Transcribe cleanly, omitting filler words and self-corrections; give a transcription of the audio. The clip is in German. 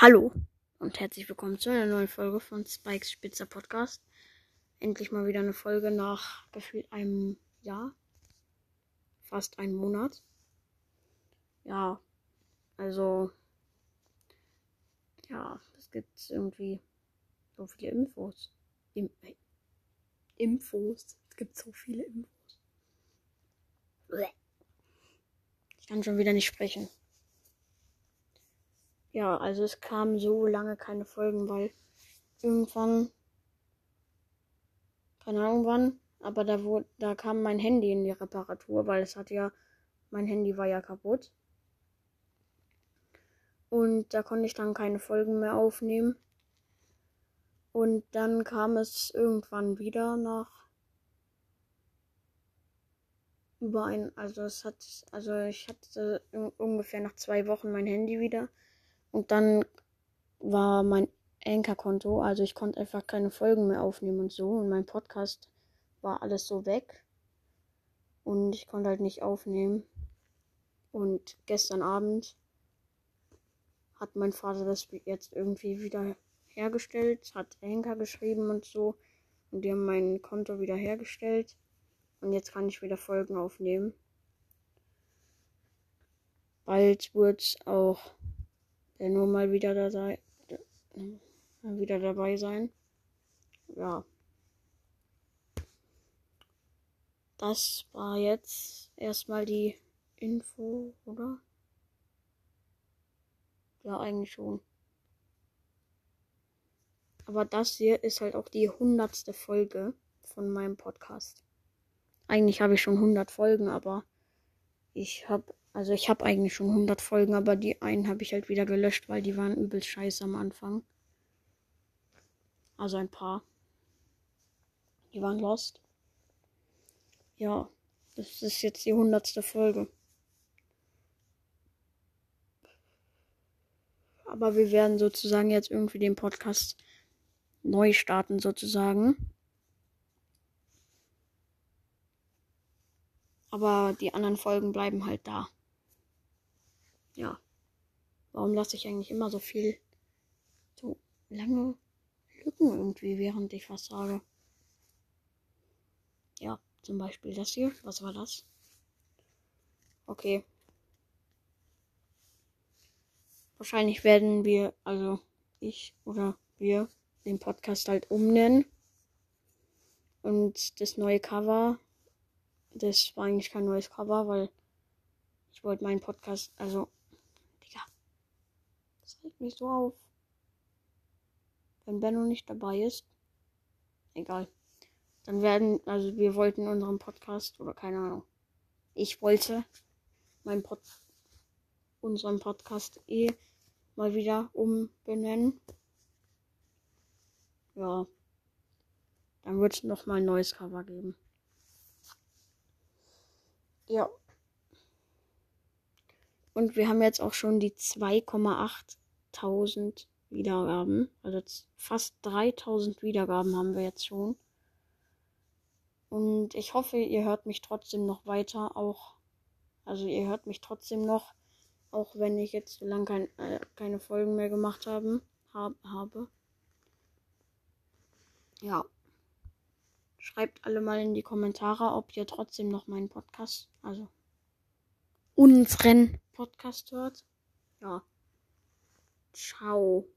Hallo und herzlich willkommen zu einer neuen Folge von Spikes Spitzer Podcast. Endlich mal wieder eine Folge nach gefühlt einem Jahr, fast einem Monat. Ja, also, ja, es gibt irgendwie so viele Infos. Es gibt so viele Infos. Ich kann schon wieder nicht sprechen. Ja, also es kamen so lange keine Folgen, weil irgendwann, keine Ahnung wann, aber da kam mein Handy in die Reparatur, weil mein Handy war ja kaputt. Und da konnte ich dann keine Folgen mehr aufnehmen. Und dann kam es irgendwann wieder nach ich hatte ungefähr nach 2 Wochen mein Handy wieder. Und dann war mein Anchor-Konto, also ich konnte einfach keine Folgen mehr aufnehmen und so. Und mein Podcast war alles so weg. Und ich konnte halt nicht aufnehmen. Und gestern Abend hat mein Vater das jetzt irgendwie wieder hergestellt, hat Anchor geschrieben und so. Und die haben mein Konto wieder hergestellt. Und jetzt kann ich wieder Folgen aufnehmen. Bald wird's auch nur mal wieder dabei sein. Ja. Das war jetzt erstmal die Info, oder? Ja, eigentlich schon. Aber das hier ist halt auch die 100. Folge von meinem Podcast. Eigentlich habe ich schon 100 Folgen, aber ich habe eigentlich schon 100 Folgen, aber die einen habe ich halt wieder gelöscht, weil die waren übelst scheiße am Anfang. Also ein paar. Die waren lost. Ja, das ist jetzt die 100. Folge. Aber wir werden sozusagen jetzt irgendwie den Podcast neu starten, sozusagen. Aber die anderen Folgen bleiben halt da. Ja. Warum lasse ich eigentlich immer so lange Lücken irgendwie, während ich was sage? Ja, zum Beispiel das hier. Was war das? Okay. Wahrscheinlich werden wir, also ich oder wir, den Podcast halt umnennen. Und das neue Cover, das war eigentlich kein neues Cover, weil ich wollte meinen Podcast, also, Digga, das regt mich so auf. Wenn Benno nicht dabei ist, egal. Wir wollten unseren Podcast, oder keine Ahnung, ich wollte unseren Podcast mal wieder umbenennen. Ja, dann wird es nochmal ein neues Cover geben. Ja. Und wir haben jetzt auch schon die 2.800 Wiedergaben. Also fast 3.000 Wiedergaben haben wir jetzt schon. Und ich hoffe, ihr hört mich trotzdem noch weiter. Ihr hört mich trotzdem noch, auch wenn ich jetzt so lange keine Folgen mehr gemacht habe. Ja. Schreibt alle mal in die Kommentare, ob ihr trotzdem noch meinen Podcast, also unseren Podcast hört. Ja. Ciao.